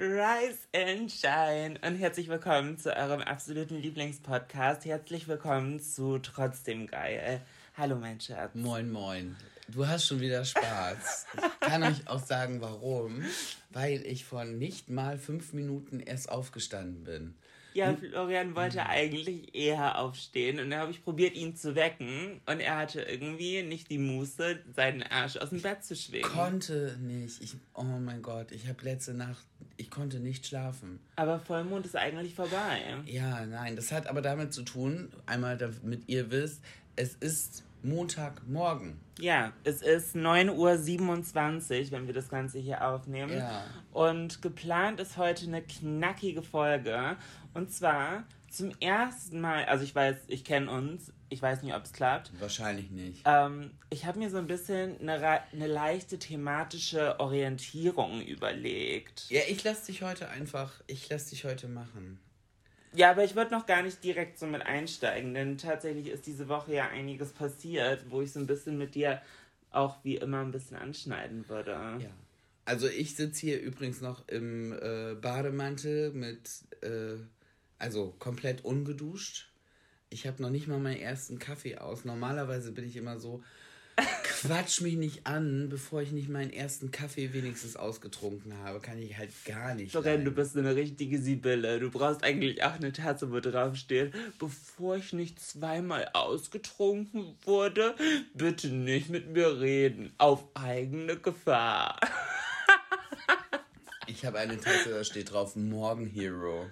Rise and shine und herzlich willkommen zu eurem absoluten Lieblingspodcast. Herzlich willkommen zu Trotzdem Geil. Hallo mein Schatz. Moin, moin. Du hast schon wieder Spaß. Ich kann euch auch sagen, warum. Weil ich vor nicht mal 5 Minuten erst aufgestanden bin. Ja, Florian wollte eigentlich eher aufstehen und dann habe ich probiert, ihn zu wecken und er hatte irgendwie nicht die Muße, seinen Arsch aus dem Bett zu schwingen. Konnte nicht. Oh mein Gott, ich habe letzte Nacht, ich konnte nicht schlafen. Aber Vollmond ist eigentlich vorbei. Ja, nein, das hat aber damit zu tun, einmal damit ihr wisst, es ist Montagmorgen. Ja, es ist 9:27 Uhr, wenn wir das Ganze hier aufnehmen. Ja. Und geplant ist heute eine knackige Folge. Und zwar zum ersten Mal, also ich kenne uns, ich weiß nicht, ob es klappt. Wahrscheinlich nicht. Ich habe mir so ein bisschen eine leichte thematische Orientierung überlegt. Ja, ich lasse dich heute machen. Ja, aber ich würde noch gar nicht direkt so mit einsteigen, denn tatsächlich ist diese Woche ja einiges passiert, wo ich so ein bisschen mit dir auch wie immer ein bisschen anschneiden würde. Ja. Also ich sitze hier übrigens noch im Bademantel mit, also komplett ungeduscht. Ich habe noch nicht mal meinen ersten Kaffee aus. Normalerweise bin ich immer so, quatsch mich nicht an, bevor ich nicht meinen ersten Kaffee wenigstens ausgetrunken habe. Kann ich halt gar nicht. Florian, du bist eine richtige Sibylle. Du brauchst eigentlich auch eine Tasse, wo drauf steht, bevor ich nicht zweimal ausgetrunken wurde, bitte nicht mit mir reden. Auf eigene Gefahr. Ich habe eine Tasse, da steht drauf, Morgen Hero.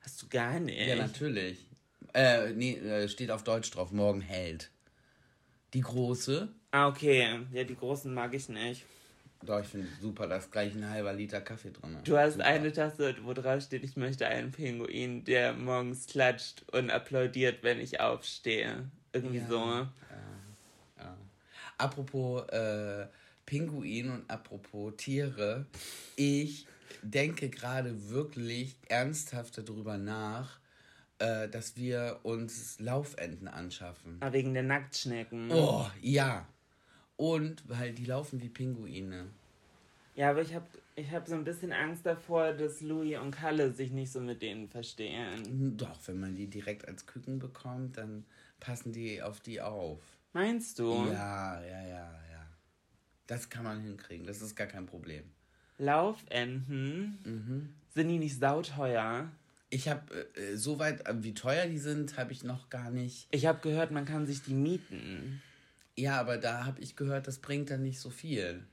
Hast du gar nicht? Ja, natürlich. Nee, steht auf Deutsch drauf, Morgen Held. Die große. Ah, okay. Ja, die großen mag ich nicht. Doch, ich finde super, da ist gleich ein halber Liter Kaffee drin. Du hast super. Eine Tasse, wo drauf steht, ich möchte einen Pinguin, der morgens klatscht und applaudiert, wenn ich aufstehe. Irgendwie ja, so. Ja. Apropos Pinguin und apropos Tiere. Ich denke gerade wirklich ernsthaft darüber nach, dass wir uns Laufenten anschaffen. Ah, wegen der Nacktschnecken. Oh, ja. Und weil die laufen wie Pinguine. Ja, aber ich hab so ein bisschen Angst davor, dass Louis und Kalle sich nicht so mit denen verstehen. Doch, wenn man die direkt als Küken bekommt, dann passen die auf die auf. Meinst du? Ja. Das kann man hinkriegen, das ist gar kein Problem. Laufenten? Mhm. Sind die nicht sauteuer? Ich habe, soweit, wie teuer die sind, habe ich noch gar nicht. Ich habe gehört, man kann sich die mieten. Ja, aber da habe ich gehört, das bringt dann nicht so viel.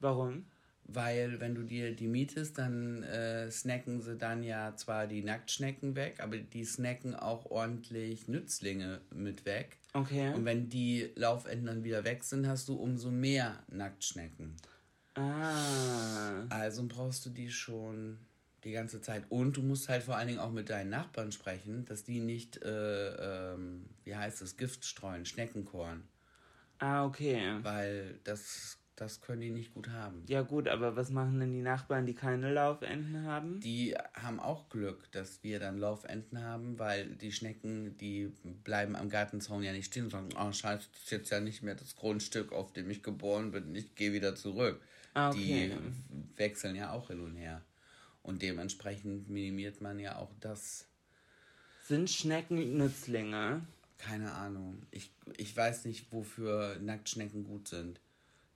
Warum? Weil, wenn du dir die mietest, dann snacken sie dann ja zwar die Nacktschnecken weg, aber die snacken auch ordentlich Nützlinge mit weg. Okay. Und wenn die Laufenden dann wieder weg sind, hast du umso mehr Nacktschnecken. Ah. Also brauchst du die schon die ganze Zeit. Und du musst halt vor allen Dingen auch mit deinen Nachbarn sprechen, dass die nicht, Gift streuen, Schneckenkorn. Ah, okay. Weil das können die nicht gut haben. Ja gut, aber was machen denn die Nachbarn, die keine Laufenten haben? Die haben auch Glück, dass wir dann Laufenten haben, weil die Schnecken, die bleiben am Gartenzaun ja nicht stehen und sagen, oh scheiße, das ist jetzt ja nicht mehr das Grundstück, auf dem ich geboren bin, ich gehe wieder zurück. Ah, okay. Die wechseln ja auch hin und her. Und dementsprechend minimiert man ja auch das. Sind Schnecken Nützlinge? Keine Ahnung. Ich weiß nicht, wofür Nacktschnecken gut sind.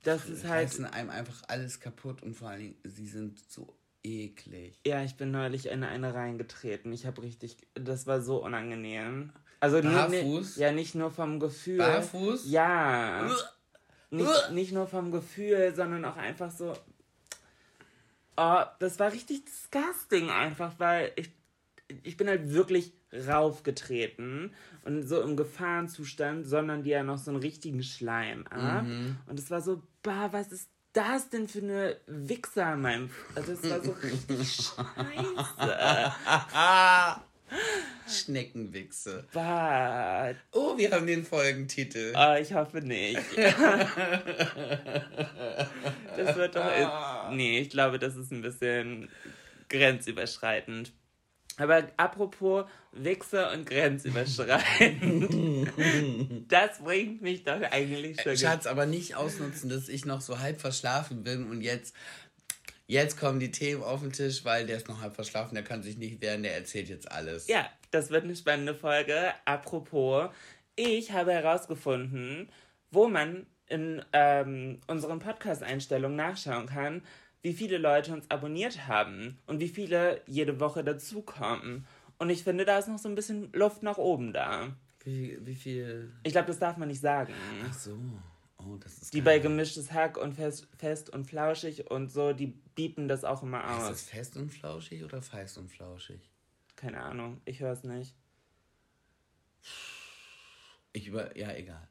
Das ist halt... Essen einem einfach alles kaputt und vor allen Dingen, sie sind so eklig. Ja, ich bin neulich in eine reingetreten. Ich habe richtig... Das war so unangenehm. Also barfuß? Ja, nicht nur vom Gefühl. Barfuß? Ja. Nicht nur vom Gefühl, sondern auch einfach so... Oh, das war richtig disgusting einfach, weil ich bin halt wirklich raufgetreten und so im Gefahrenzustand, sondern die ja noch so einen richtigen Schleim ab. Mhm. Und es war so, bah, was ist das denn für eine Wichser, mein... Also es war so richtig scheiße. Schneckenwichse. Bah. Oh, wir haben den Folgentitel. Oh, ich hoffe nicht. Das wird doch... Nee, ich glaube, das ist ein bisschen grenzüberschreitend. Aber apropos Wichse und grenzüberschreitend, das bringt mich doch eigentlich schon... Schatz, aber nicht ausnutzen, dass ich noch so halb verschlafen bin und jetzt kommen die Themen auf den Tisch, weil der ist noch halb verschlafen, der kann sich nicht wehren, der erzählt jetzt alles. Ja, das wird eine spannende Folge. Apropos, ich habe herausgefunden, wo man in unseren Podcast-Einstellungen nachschauen kann, wie viele Leute uns abonniert haben und wie viele jede Woche dazukommen. Und ich finde, da ist noch so ein bisschen Luft nach oben da. Wie viel? Ich glaube, das darf man nicht sagen. Ach so. Oh, das ist die bei Gemischtes Hack und fest und Flauschig und so, die biepen das auch immer aus. Ist das Fest und Flauschig oder Feist und Flauschig? Keine Ahnung, ich höre es nicht. Ja, egal.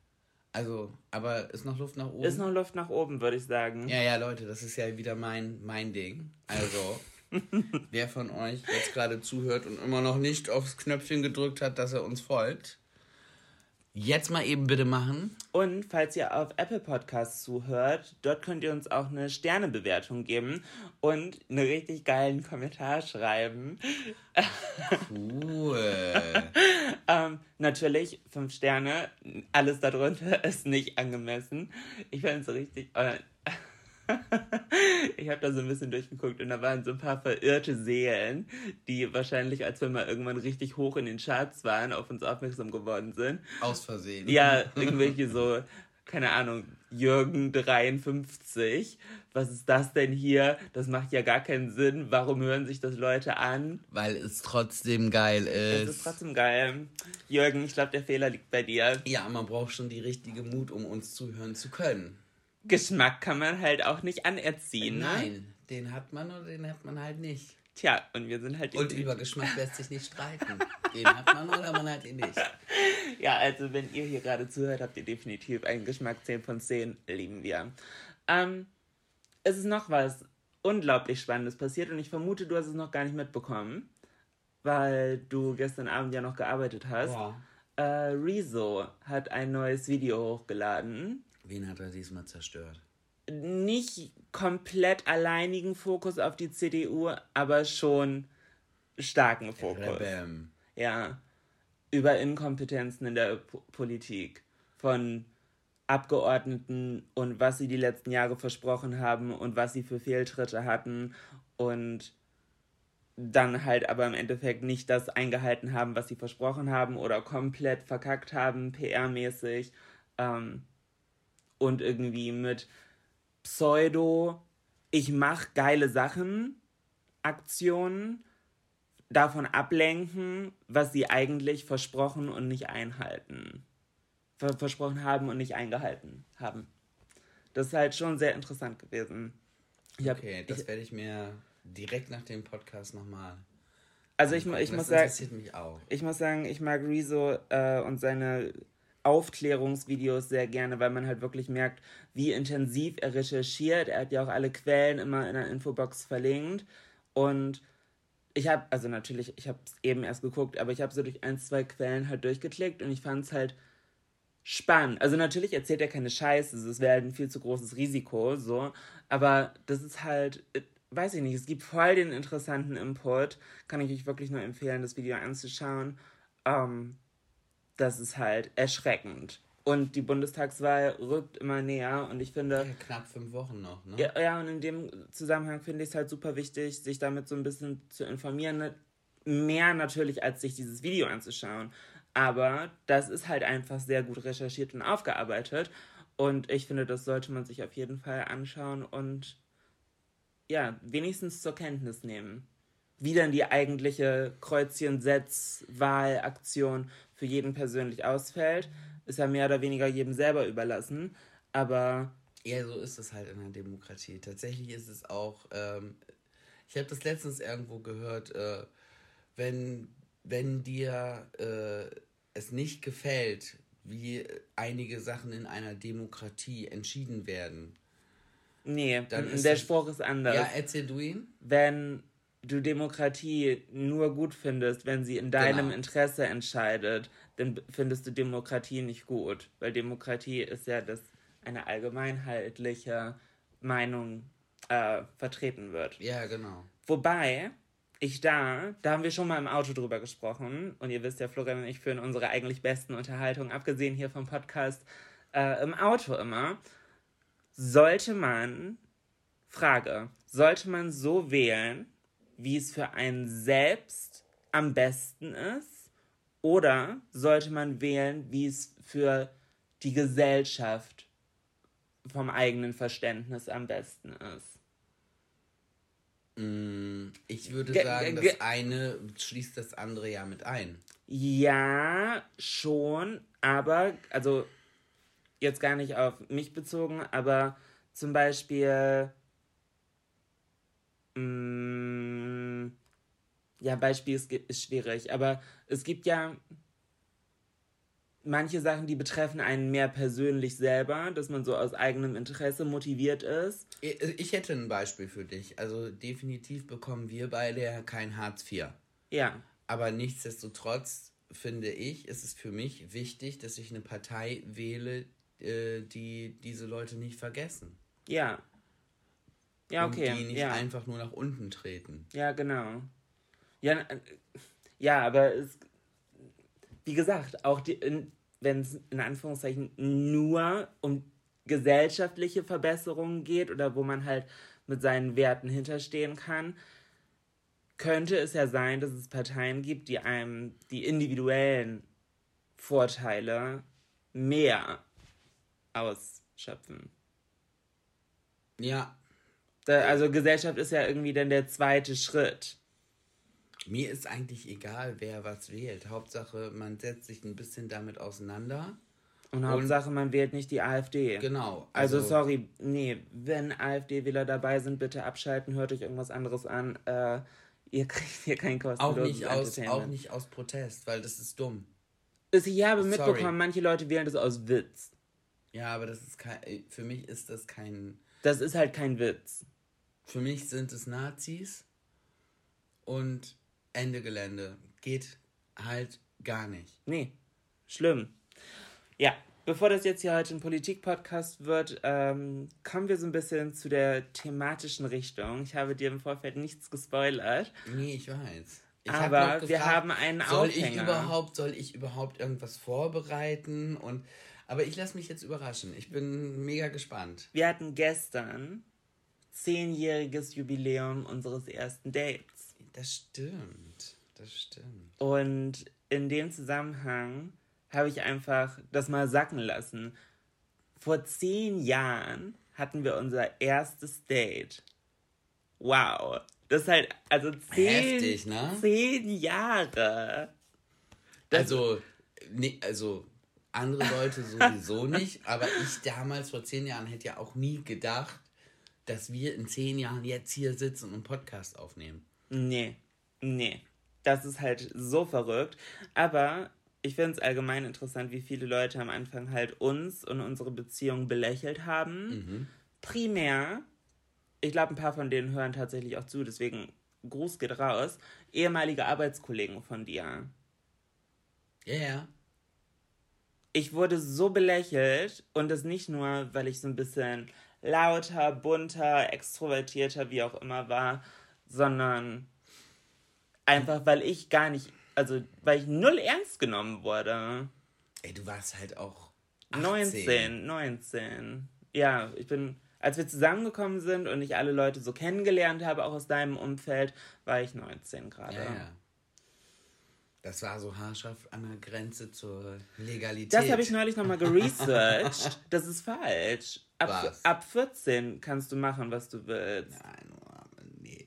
Also, aber ist noch Luft nach oben? Ist noch Luft nach oben, würde ich sagen. Ja, Leute, das ist ja wieder mein Ding. Also, wer von euch jetzt gerade zuhört und immer noch nicht aufs Knöpfchen gedrückt hat, dass er uns folgt, jetzt mal eben bitte machen. Und falls ihr auf Apple Podcasts zuhört, dort könnt ihr uns auch eine Sternebewertung geben und einen richtig geilen Kommentar schreiben. Cool. Natürlich, 5 Sterne, alles darunter ist nicht angemessen. Ich fand es so richtig... Ich habe da so ein bisschen durchgeguckt und da waren so ein paar verirrte Seelen, die wahrscheinlich, als wir mal irgendwann richtig hoch in den Charts waren, auf uns aufmerksam geworden sind. Aus Versehen. Ja, irgendwelche so, keine Ahnung, Jürgen 53. Was ist das denn hier? Das macht ja gar keinen Sinn. Warum hören sich das Leute an? Weil es trotzdem geil ist. Es ist trotzdem geil. Jürgen, ich glaube, der Fehler liegt bei dir. Ja, man braucht schon die richtige Mut, um uns zuhören zu können. Geschmack kann man halt auch nicht anerziehen. Nein, den hat man oder den hat man halt nicht. Tja, und wir sind halt... Und über Geschmack lässt sich nicht streiten. Den hat man oder man hat ihn nicht. Ja, also wenn ihr hier gerade zuhört, habt ihr definitiv einen Geschmack. 10 von 10 lieben wir. Es ist noch was unglaublich Spannendes passiert und ich vermute, du hast es noch gar nicht mitbekommen, weil du gestern Abend ja noch gearbeitet hast. Ja. Rezo hat ein neues Video hochgeladen. Wen hat er diesmal zerstört? Nicht komplett alleinigen Fokus auf die CDU, aber schon starken Fokus. Bam. Ja, über Inkompetenzen in der Politik von Abgeordneten und was sie die letzten Jahre versprochen haben und was sie für Fehltritte hatten und dann halt aber im Endeffekt nicht das eingehalten haben, was sie versprochen haben oder komplett verkackt haben, PR-mäßig. Und irgendwie mit Pseudo-Ich-mach-geile-Sachen-Aktionen davon ablenken, was sie eigentlich versprochen und nicht einhalten. Versprochen haben und nicht eingehalten haben. Das ist halt schon sehr interessant gewesen. Das werde ich mir direkt nach dem Podcast nochmal... Also ich muss sagen, ich mag Rezo und seine... Aufklärungsvideos sehr gerne, weil man halt wirklich merkt, wie intensiv er recherchiert. Er hat ja auch alle Quellen immer in der Infobox verlinkt. Und ich habe es eben erst geguckt, aber ich habe so durch 1, 2 Quellen halt durchgeklickt und ich fand es halt spannend. Also natürlich erzählt er keine Scheiße, es wäre halt ein viel zu großes Risiko, so. Aber das ist halt, weiß ich nicht, es gibt voll den interessanten Input. Kann ich euch wirklich nur empfehlen, das Video anzuschauen. Das ist halt erschreckend. Und die Bundestagswahl rückt immer näher und ich finde... Ja, knapp 5 Wochen noch, ne? Ja, und in dem Zusammenhang finde ich es halt super wichtig, sich damit so ein bisschen zu informieren. Mehr natürlich, als sich dieses Video anzuschauen. Aber das ist halt einfach sehr gut recherchiert und aufgearbeitet. Und ich finde, das sollte man sich auf jeden Fall anschauen und ja, wenigstens zur Kenntnis nehmen, wie dann die eigentliche Kreuzchen-Setz-Wahlaktion für jeden persönlich ausfällt. Ist ja mehr oder weniger jedem selber überlassen, aber... Ja, so ist es halt in der Demokratie. Tatsächlich ist es auch, ich habe das letztens irgendwo gehört, wenn dir es nicht gefällt, wie einige Sachen in einer Demokratie entschieden werden. Nee, dann ist der Spruch ist anders. Ja, erzähl du ihn. Wenn du Demokratie nur gut findest, wenn sie in deinem Interesse entscheidet, dann findest du Demokratie nicht gut. Weil Demokratie ist ja das... eine allgemeinheitliche Meinung vertreten wird. Ja, genau. Wobei, da haben wir schon mal im Auto drüber gesprochen und ihr wisst ja, Florian und ich führen unsere eigentlich besten Unterhaltungen, abgesehen hier vom Podcast, im Auto immer. Sollte man so wählen, wie es für einen selbst am besten ist, oder sollte man wählen, wie es für die Gesellschaft vom eigenen Verständnis am besten ist? Ich würde sagen, das eine schließt das andere ja mit ein. Ja, schon, aber, also jetzt gar nicht auf mich bezogen, aber zum Beispiel, Beispiel ist schwierig, aber es gibt ja manche Sachen, die betreffen einen mehr persönlich selber, dass man so aus eigenem Interesse motiviert ist. Ich hätte ein Beispiel für dich. Also definitiv bekommen wir beide ja kein Hartz IV. Ja. Aber nichtsdestotrotz finde ich, ist es für mich wichtig, dass ich eine Partei wähle, die diese Leute nicht vergessen. Ja. Ja, okay. Und die nicht einfach nur nach unten treten. Ja, genau. Ja, aber es... Wie gesagt, auch wenn es in Anführungszeichen nur um gesellschaftliche Verbesserungen geht oder wo man halt mit seinen Werten hinterstehen kann, könnte es ja sein, dass es Parteien gibt, die einem die individuellen Vorteile mehr ausschöpfen. Ja. Also Gesellschaft ist ja irgendwie dann der zweite Schritt. Mir ist eigentlich egal, wer was wählt. Hauptsache, man setzt sich ein bisschen damit auseinander. Und Hauptsache, man wählt nicht die AfD. Genau. Also sorry, nee, wenn AfD-Wähler dabei sind, bitte abschalten, hört euch irgendwas anderes an. Ihr kriegt hier kein kostenloses Entertainment. Auch nicht aus Protest, weil das ist dumm. Ich habe mitbekommen, manche Leute wählen das aus Witz. Ja, aber das ist für mich ist das kein... Das ist halt kein Witz. Für mich sind es Nazis und... Ende Gelände. Geht halt gar nicht. Nee, schlimm. Ja, bevor das jetzt hier heute ein Politik-Podcast wird, kommen wir so ein bisschen zu der thematischen Richtung. Ich habe dir im Vorfeld nichts gespoilert. Nee, ich weiß. Wir haben einen Aufhänger. Soll ich überhaupt irgendwas vorbereiten? Aber ich lasse mich jetzt überraschen. Ich bin mega gespannt. Wir hatten gestern 10-jähriges Jubiläum unseres ersten Dates. Das stimmt. Und in dem Zusammenhang habe ich einfach das mal sacken lassen. Vor 10 Jahren hatten wir unser erstes Date. Wow. Das ist halt, also 10... Heftig, ne? 10 Jahre. Andere Leute sowieso nicht, aber ich damals vor 10 Jahren hätte ja auch nie gedacht, dass wir in 10 Jahren jetzt hier sitzen und einen Podcast aufnehmen. Nee. Das ist halt so verrückt. Aber ich finde es allgemein interessant, wie viele Leute am Anfang halt uns und unsere Beziehung belächelt haben. Mhm. Primär, ich glaube, ein paar von denen hören tatsächlich auch zu, deswegen Gruß geht raus, ehemalige Arbeitskollegen von dir. Ja, yeah. Ich wurde so belächelt und das nicht nur, weil ich so ein bisschen lauter, bunter, extrovertierter, wie auch immer war, sondern einfach, weil ich weil ich null ernst genommen wurde. Ey, du warst halt auch 18. 19. Ja, als wir zusammengekommen sind und ich alle Leute so kennengelernt habe, auch aus deinem Umfeld, war ich 19 gerade. Ja. Das war so haarscharf an der Grenze zur Legalität. Das habe ich neulich nochmal geresearched. Das ist falsch. Ab 14 kannst du machen, was du willst. Nein, nee.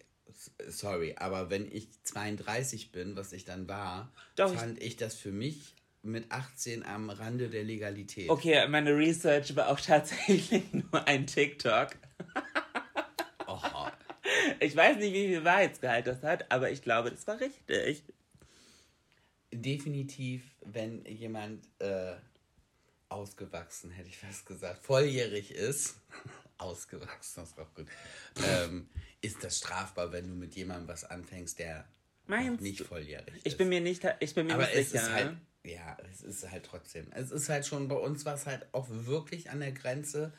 Sorry, aber wenn ich 32 bin, was ich dann war, doch, fand ich das für mich mit 18 am Rande der Legalität. Okay, meine Research war auch tatsächlich nur ein TikTok. Oh. Ich weiß nicht, wie viel Wahrheitsgehalt das hat, aber ich glaube, das war richtig. Definitiv, wenn jemand ausgewachsen, hätte ich fast gesagt, volljährig ist, ausgewachsen, das ist auch gut, ist das strafbar, wenn du mit jemandem was anfängst, der nicht volljährig ist. Ich bin mir nicht sicher. Es ist halt, ja, es ist halt trotzdem, es ist halt schon, bei uns war es halt auch wirklich an der Grenze.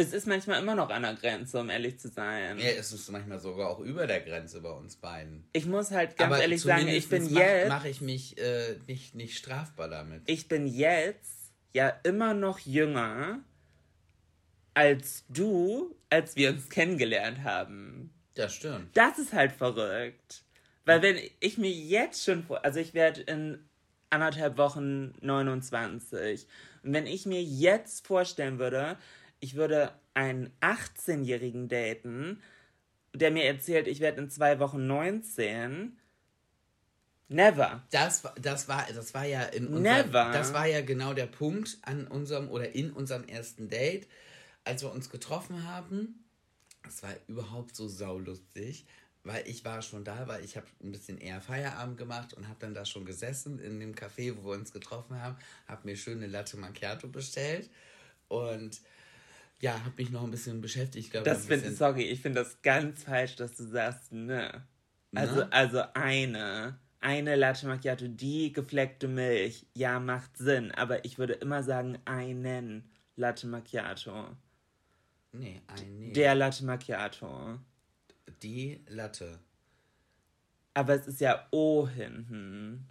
Es ist manchmal immer noch an der Grenze, um ehrlich zu sein. Ja, es ist manchmal sogar auch über der Grenze bei uns beiden. Ich muss halt ganz aber ehrlich sagen, ich bin jetzt... mache ich mich nicht strafbar damit. Ich bin jetzt ja immer noch jünger als du, als wir uns kennengelernt haben. Das stimmt. Das ist halt verrückt. Weil wenn ich mir jetzt schon... Also ich werde in anderthalb Wochen 29. Und wenn ich mir jetzt vorstellen würde... Ich würde einen 18-Jährigen daten, der mir erzählt, ich werde in 2 Wochen 19. Never. Das war ja in unserem... Never. Das war ja genau der Punkt in unserem ersten Date, als wir uns getroffen haben. Es war überhaupt so saulustig, weil ich war schon da, weil ich habe ein bisschen eher Feierabend gemacht und habe dann da schon gesessen in dem Café, wo wir uns getroffen haben, habe mir schöne Latte Macchiato bestellt und ja, hab mich noch ein bisschen beschäftigt. Ich finde das ganz falsch, dass du sagst, ne. Also eine Latte Macchiato, die gefleckte Milch, ja, macht Sinn. Aber ich würde immer sagen, einen Latte Macchiato. Nee, einen. Der Latte Macchiato. Die Latte. Aber es ist ja O hinten.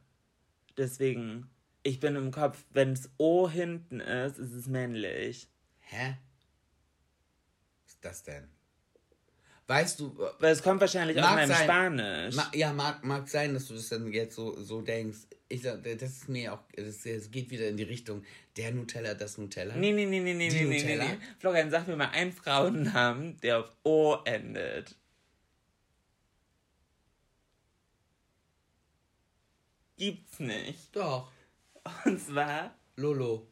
Deswegen, ich bin im Kopf, wenn es O hinten ist, ist es männlich. Hä? Das denn? Weißt du... Weil es kommt wahrscheinlich auch in Spanisch. Mag sein, dass du das dann jetzt so denkst. Ich sag, das ist mir auch... Das geht wieder in die Richtung der Nutella, das Nutella. Nee. Florian, sag mir mal einen Frauennamen, der auf O endet. Gibt's nicht. Doch. Und zwar... Lolo.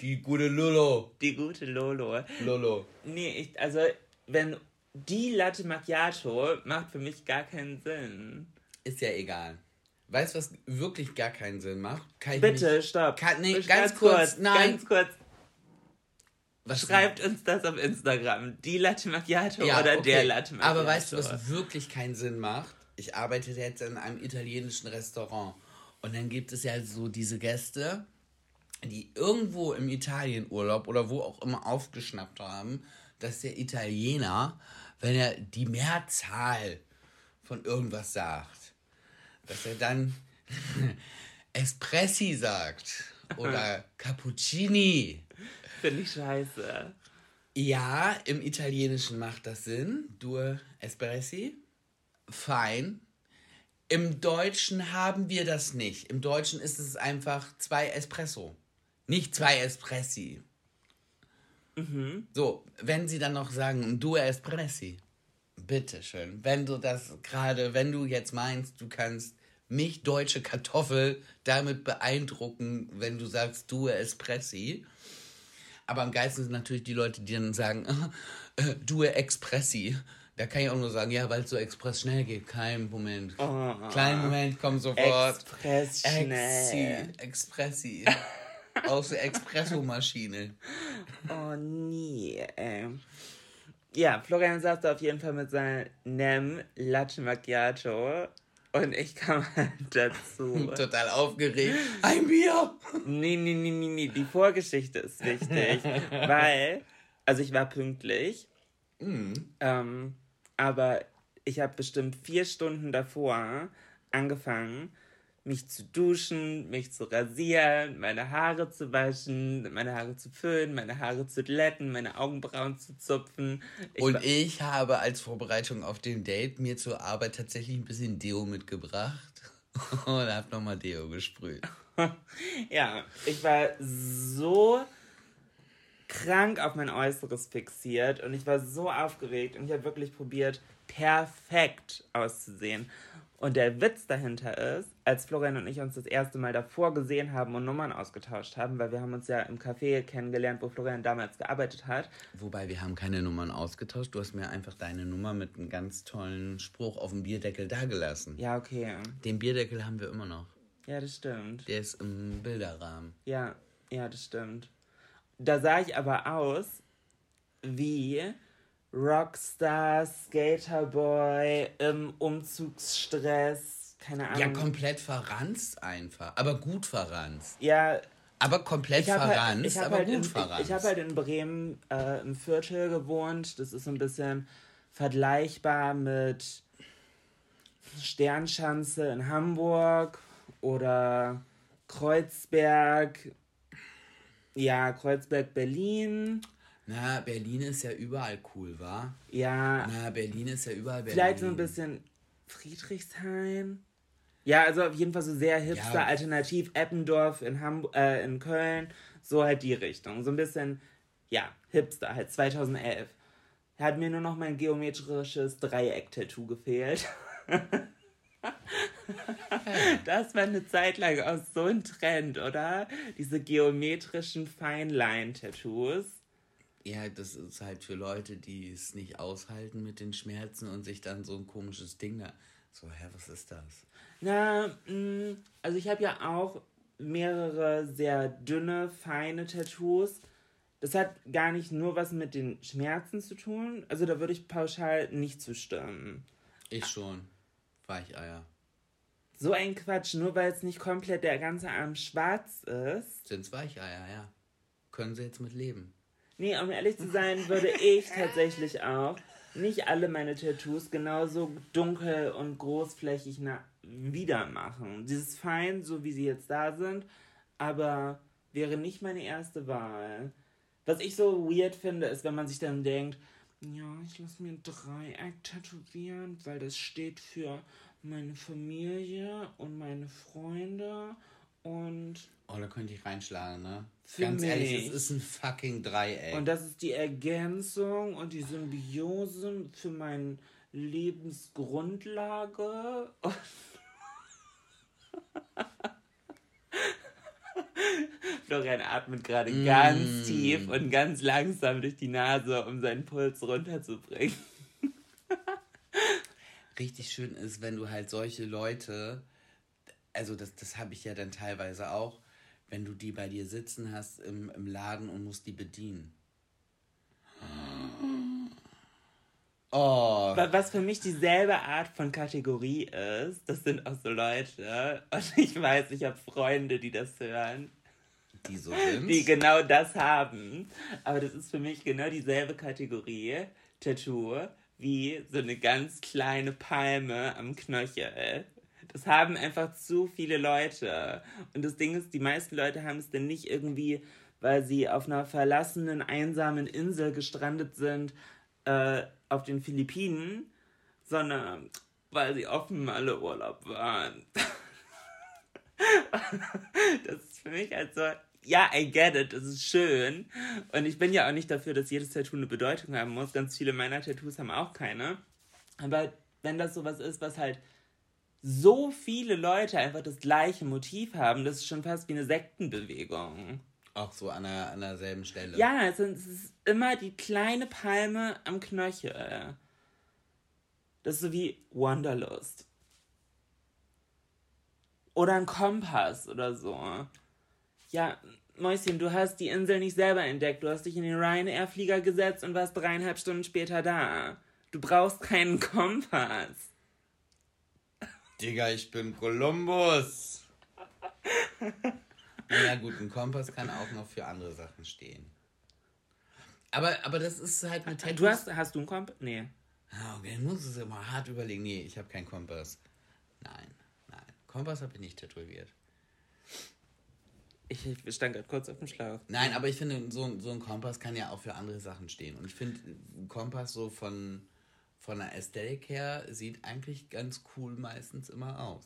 Die gute Lolo. Lolo. Nee, also, wenn die Latte Macchiato macht für mich gar keinen Sinn. Ist ja egal. Weißt du, was wirklich gar keinen Sinn macht? Stopp. Ganz kurz. Was schreibt uns das auf Instagram? Die Latte Macchiato der Latte Macchiato. Aber weißt du, was wirklich keinen Sinn macht? Ich arbeite jetzt in einem italienischen Restaurant. Und dann gibt es ja so diese Gäste, die irgendwo im Italienurlaub oder wo auch immer aufgeschnappt haben, dass der Italiener, wenn er die Mehrzahl von irgendwas sagt, dass er dann Espressi sagt oder Cappuccini. Finde ich scheiße. Ja, im Italienischen macht das Sinn. Due Espressi. Fein. Im Deutschen haben wir das nicht. Im Deutschen ist es einfach 2 Espresso. Nicht 2 Espressi. Mhm. So, wenn sie dann noch sagen, due Espressi, bitteschön. Wenn du jetzt meinst, du kannst mich, deutsche Kartoffel, damit beeindrucken, wenn du sagst, due Espressi. Aber am geilsten sind natürlich die Leute, die dann sagen, due Espressi. Da kann ich auch nur sagen, ja, weil es so express schnell geht. Kein Moment. Oh. Kleinen Moment, komm sofort. Express schnell. Expressi. Aus der Expresso-Maschine. Oh, nee, ey. Ja, Florian saß da auf jeden Fall mit seinem Latte Macchiato. Und ich kam halt dazu. Total aufgeregt. Ein Bier! Nee. Die Vorgeschichte ist wichtig. Also ich war pünktlich. Aber ich habe bestimmt 4 Stunden davor angefangen, mich zu duschen, mich zu rasieren, meine Haare zu waschen, meine Haare zu föhnen, meine Haare zu glätten, meine Augenbrauen zu zupfen. Ich habe als Vorbereitung auf den Date mir zur Arbeit tatsächlich ein bisschen Deo mitgebracht und habe nochmal Deo gesprüht. Ja, ich war so krank auf mein Äußeres fixiert und ich war so aufgeregt und ich habe wirklich probiert, perfekt auszusehen. Und der Witz dahinter ist, als Florian und ich uns das erste Mal davor gesehen haben und Nummern ausgetauscht haben, weil wir haben uns ja im Café kennengelernt, wo Florian damals gearbeitet hat. Wobei, wir haben keine Nummern ausgetauscht. Du hast mir einfach deine Nummer mit einem ganz tollen Spruch auf dem Bierdeckel dagelassen. Ja, okay. Den Bierdeckel haben wir immer noch. Ja, das stimmt. Der ist im Bilderrahmen. Ja, das stimmt. Da sah ich aber aus wie Rockstar, Skaterboy, im Umzugsstress, keine Ahnung. Ja, komplett verranzt einfach, aber gut verranzt. Ja. Aber komplett verranzt, aber gut verranzt. Ich habe halt in Bremen im Viertel gewohnt, das ist so ein bisschen vergleichbar mit Sternschanze in Hamburg oder Kreuzberg, ja, Kreuzberg, Berlin. Na, Berlin ist ja überall cool, wa? Ja. Na, Berlin ist ja überall Berlin. Vielleicht so ein bisschen Friedrichshain. Ja, also auf jeden Fall so sehr hipster, ja. Alternativ, Eppendorf in Köln, so halt die Richtung. So ein bisschen, ja, hipster, halt 2011. Hat mir nur noch mein geometrisches Dreieck-Tattoo gefehlt. Das war eine Zeit lang auch so ein Trend, oder? Diese geometrischen Feinline-Tattoos. Ja, das ist halt für Leute, die es nicht aushalten mit den Schmerzen und sich dann so ein komisches Ding da... So, hä, was ist das? Na, also ich habe ja auch mehrere sehr dünne, feine Tattoos. Das hat gar nicht nur was mit den Schmerzen zu tun. Also da würde ich pauschal nicht zustimmen. Ich schon. Weicheier. So ein Quatsch, nur weil es nicht komplett der ganze Arm schwarz ist. Sind's Weicheier, ja. Können sie jetzt mit leben. Nee, um ehrlich zu sein, würde ich tatsächlich auch nicht alle meine Tattoos genauso dunkel und großflächig wieder machen. Sie ist fein, so wie sie jetzt da sind, aber wäre nicht meine erste Wahl. Was ich so weird finde, ist, wenn man sich dann denkt, ja, ich lasse mir ein Dreieck tätowieren, weil das steht für meine Familie und meine Freunde und... Oh, da könnte ich reinschlagen, ne? Ganz ehrlich, es ist ein fucking Dreieck. Und das ist die Ergänzung und die Symbiose für meine Lebensgrundlage. Florian atmet gerade ganz tief und ganz langsam durch die Nase, um seinen Puls runterzubringen. Richtig schön ist, wenn du halt solche Leute, also das habe ich ja dann teilweise auch, wenn du die bei dir sitzen hast im Laden und musst die bedienen. Oh. Was für mich dieselbe Art von Kategorie ist, das sind auch so Leute, und ich weiß, ich habe Freunde, die das hören. Die so sind? Die genau das haben. Aber das ist für mich genau dieselbe Kategorie, Tattoo, wie so eine ganz kleine Palme am Knöchel. Das haben einfach zu viele Leute. Und das Ding ist, die meisten Leute haben es denn nicht irgendwie, weil sie auf einer verlassenen, einsamen Insel gestrandet sind, auf den Philippinen, sondern weil sie offen alle Urlaub waren. Das ist für mich halt so, ja, I get it, das ist schön. Und ich bin ja auch nicht dafür, dass jedes Tattoo eine Bedeutung haben muss. Ganz viele meiner Tattoos haben auch keine. Aber wenn das sowas ist, was halt so viele Leute einfach das gleiche Motiv haben, das ist schon fast wie eine Sektenbewegung. Auch so an derselben Stelle. Ja, es ist immer die kleine Palme am Knöchel. Das ist so wie Wanderlust. Oder ein Kompass oder so. Ja, Mäuschen, du hast die Insel nicht selber entdeckt. Du hast dich in den Ryanair-Flieger gesetzt und warst 3,5 Stunden später da. Du brauchst keinen Kompass. Digga, ich bin Kolumbus. Na gut, ein Kompass kann auch noch für andere Sachen stehen. Aber das ist halt mit Tattoos... Hast du einen Kompass? Nee. Okay, du musst es immer hart überlegen. Nee, ich habe keinen Kompass. Nein. Kompass bin ich tätowiert. Ich stand gerade kurz auf dem Schlauch. Nein, aber ich finde, so ein Kompass kann ja auch für andere Sachen stehen. Und ich finde, ein Kompass so von der Ästhetik her sieht eigentlich ganz cool meistens immer aus.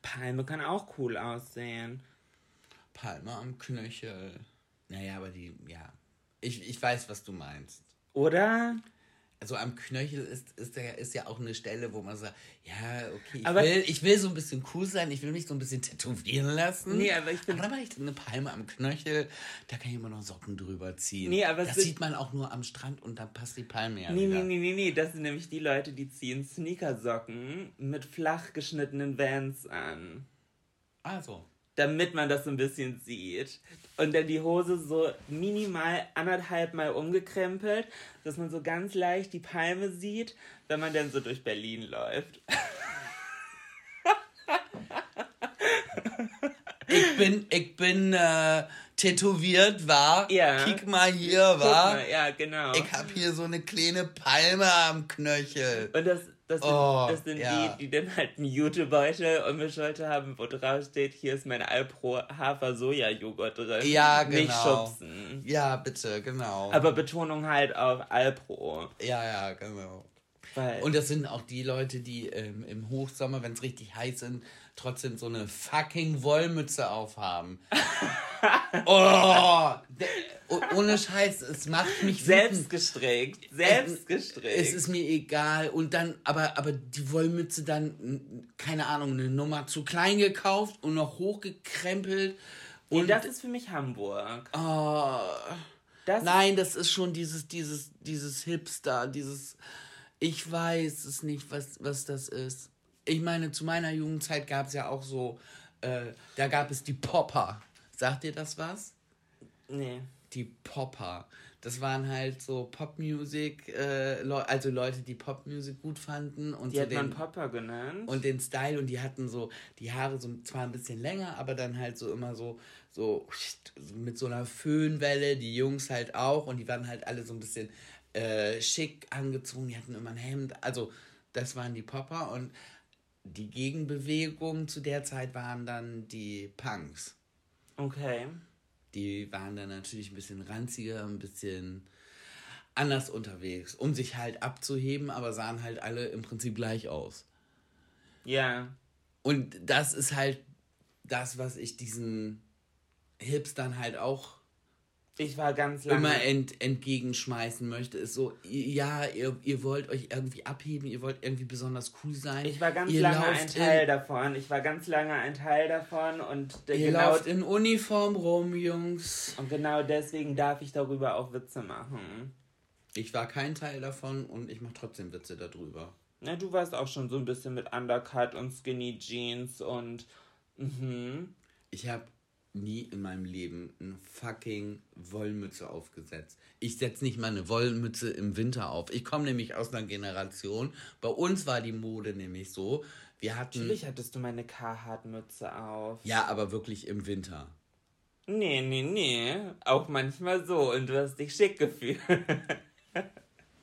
Palme kann auch cool aussehen. Palme am Knöchel. Naja, aber die, ja. Ich weiß, was du meinst. Oder? Also am Knöchel ist ja auch eine Stelle, wo man sagt, ja, okay, ich will so ein bisschen cool sein, ich will mich so ein bisschen tätowieren lassen. Nee, aber ich bin... Aber dann mache ich eine Palme am Knöchel, da kann ich immer noch Socken drüber ziehen. Nee, aber das sieht man auch nur am Strand und da passt die Palme ja wieder. Nee, das sind nämlich die Leute, die ziehen Sneakersocken mit flach geschnittenen Vans an. Ah, so. Damit man das so ein bisschen sieht. Und dann die Hose so minimal 1,5 Mal umgekrempelt, dass man so ganz leicht die Palme sieht, wenn man dann so durch Berlin läuft. Ich bin tätowiert, wa? Ja. Kick mal hier, wa? Guck mal, ja, genau. Ich hab hier so eine kleine Palme am Knöchel. Und das sind die dann halt einen Jutebeutel um die Schulter haben, wo drauf steht, hier ist mein Alpro-Hafer-Soja-Joghurt drin. Ja, genau. Nicht schubsen. Ja, bitte, genau. Aber Betonung halt auf Alpro. Ja, ja, genau. Weil und das sind auch die Leute, die im Hochsommer, wenn es richtig heiß ist, trotzdem so eine fucking Wollmütze aufhaben. Oh! Ohne Scheiß, es macht mich selbstgestrickt. Es ist mir egal. Und dann, aber die Wollmütze dann, keine Ahnung, eine Nummer zu klein gekauft und noch hochgekrempelt. Und das ist für mich Hamburg. Oh. Nein, das ist schon dieses Hipster, dieses... Ich weiß es nicht, was das ist. Ich meine, zu meiner Jugendzeit gab es ja auch so, da gab es die Popper. Sagt dir das was? Nee. Die Popper. Das waren halt so Popmusik, also Leute, die Popmusik gut fanden. Und die hat man Popper genannt. Und den Style, und die hatten so die Haare so zwar ein bisschen länger, aber dann halt so immer so mit so einer Föhnwelle, die Jungs halt auch. Und die waren halt alle so ein bisschen... schick angezogen, die hatten immer ein Hemd, also das waren die Popper und die Gegenbewegung zu der Zeit waren dann die Punks. Okay. Die waren dann natürlich ein bisschen ranziger, ein bisschen anders unterwegs, um sich halt abzuheben, aber sahen halt alle im Prinzip gleich aus. Ja. Und das ist halt das, was ich diesen Hipstern halt auch immer entgegenschmeißen möchte, ist so, ja, ihr wollt euch irgendwie abheben, ihr wollt irgendwie besonders cool sein. Ich war ganz lange ein Teil davon. Und ihr lauft in Uniform rum, Jungs. Und genau deswegen darf ich darüber auch Witze machen. Ich war kein Teil davon und ich mache trotzdem Witze darüber. Na, du warst auch schon so ein bisschen mit Undercut und Skinny Jeans und... Mhm. Ich habe nie in meinem Leben eine fucking Wollmütze aufgesetzt. Ich setze nicht mal eine Wollmütze im Winter auf. Ich komme nämlich aus einer Generation. Bei uns war die Mode nämlich so, Natürlich hattest du meine Carhartt-Mütze auf. Ja, aber wirklich im Winter. Nee. Auch manchmal so. Und du hast dich schick gefühlt.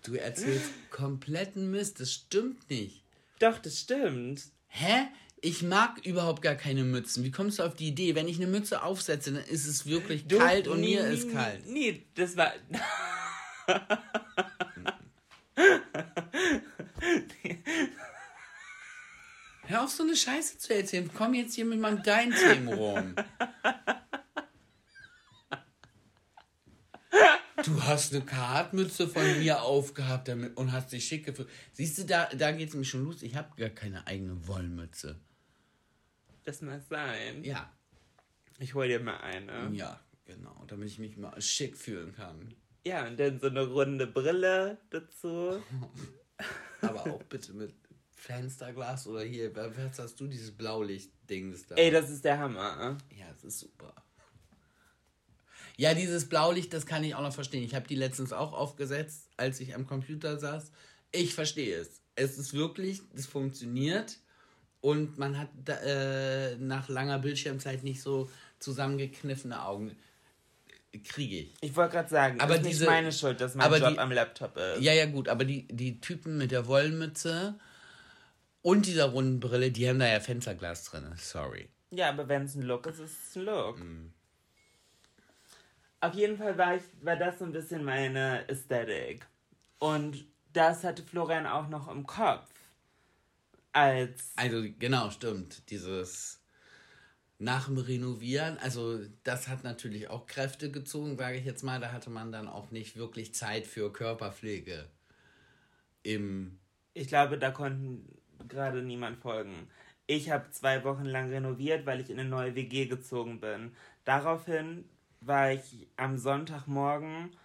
Du erzählst kompletten Mist. Das stimmt nicht. Doch, das stimmt. Hä? Ich mag überhaupt gar keine Mützen. Wie kommst du auf die Idee? Wenn ich eine Mütze aufsetze, dann ist es wirklich kalt und mir ist kalt. Nee, das war... Hör auf, so eine Scheiße zu erzählen. Komm jetzt hier mit meinem deinen Themen rum. Du hast eine Kartmütze von mir aufgehabt damit und hast dich schick gefühlt. Siehst du, da geht es mir schon los. Ich habe gar keine eigene Wollmütze. Das mag sein. Ja. Ich hole dir mal eine. Ja, genau. Damit ich mich mal schick fühlen kann. Ja, und dann so eine runde Brille dazu. Aber auch bitte mit Fensterglas oder hier. Was hast du, dieses Blaulicht-Ding da? Ey, das ist der Hammer. Ja, das ist super. Ja, dieses Blaulicht, das kann ich auch noch verstehen. Ich habe die letztens auch aufgesetzt, als ich am Computer saß. Ich verstehe es. Es ist wirklich, es funktioniert. Und man hat nach langer Bildschirmzeit nicht so zusammengekniffene Augen. Kriege ich. Ich wollte gerade sagen, aber ist nicht meine Schuld, dass mein Job am Laptop ist. Ja, gut, aber die Typen mit der Wollmütze Und dieser runden Brille, die haben da ja Fensterglas drin. Sorry. Ja, aber wenn es ein Look ist, ist es ein Look. Mm. Auf jeden Fall war das so ein bisschen meine Ästhetik. Und das hatte Florian auch noch im Kopf. Also genau, stimmt. Dieses nach dem Renovieren, also das hat natürlich auch Kräfte gezogen, sage ich jetzt mal. Da hatte man dann auch nicht wirklich Zeit für Körperpflege. Ich glaube, da konnten gerade niemand folgen. Ich habe 2 Wochen lang renoviert, weil ich in eine neue WG gezogen bin. Daraufhin war ich am Sonntagmorgen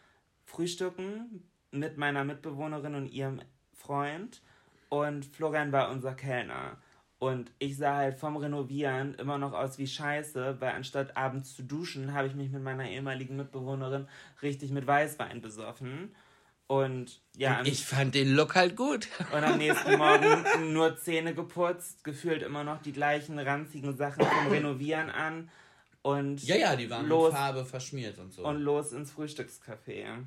frühstücken mit meiner Mitbewohnerin und ihrem Freund. Und Florian war unser Kellner. Und ich sah halt vom Renovieren immer noch aus wie Scheiße, weil anstatt abends zu duschen, habe ich mich mit meiner ehemaligen Mitbewohnerin richtig mit Weißwein besoffen. Und ja, und ich fand den Look halt gut. Und am nächsten Morgen nur Zähne geputzt, gefühlt immer noch die gleichen ranzigen Sachen vom Renovieren an. Und ja, die waren mit Farbe verschmiert und so. Und los ins Frühstückscafé.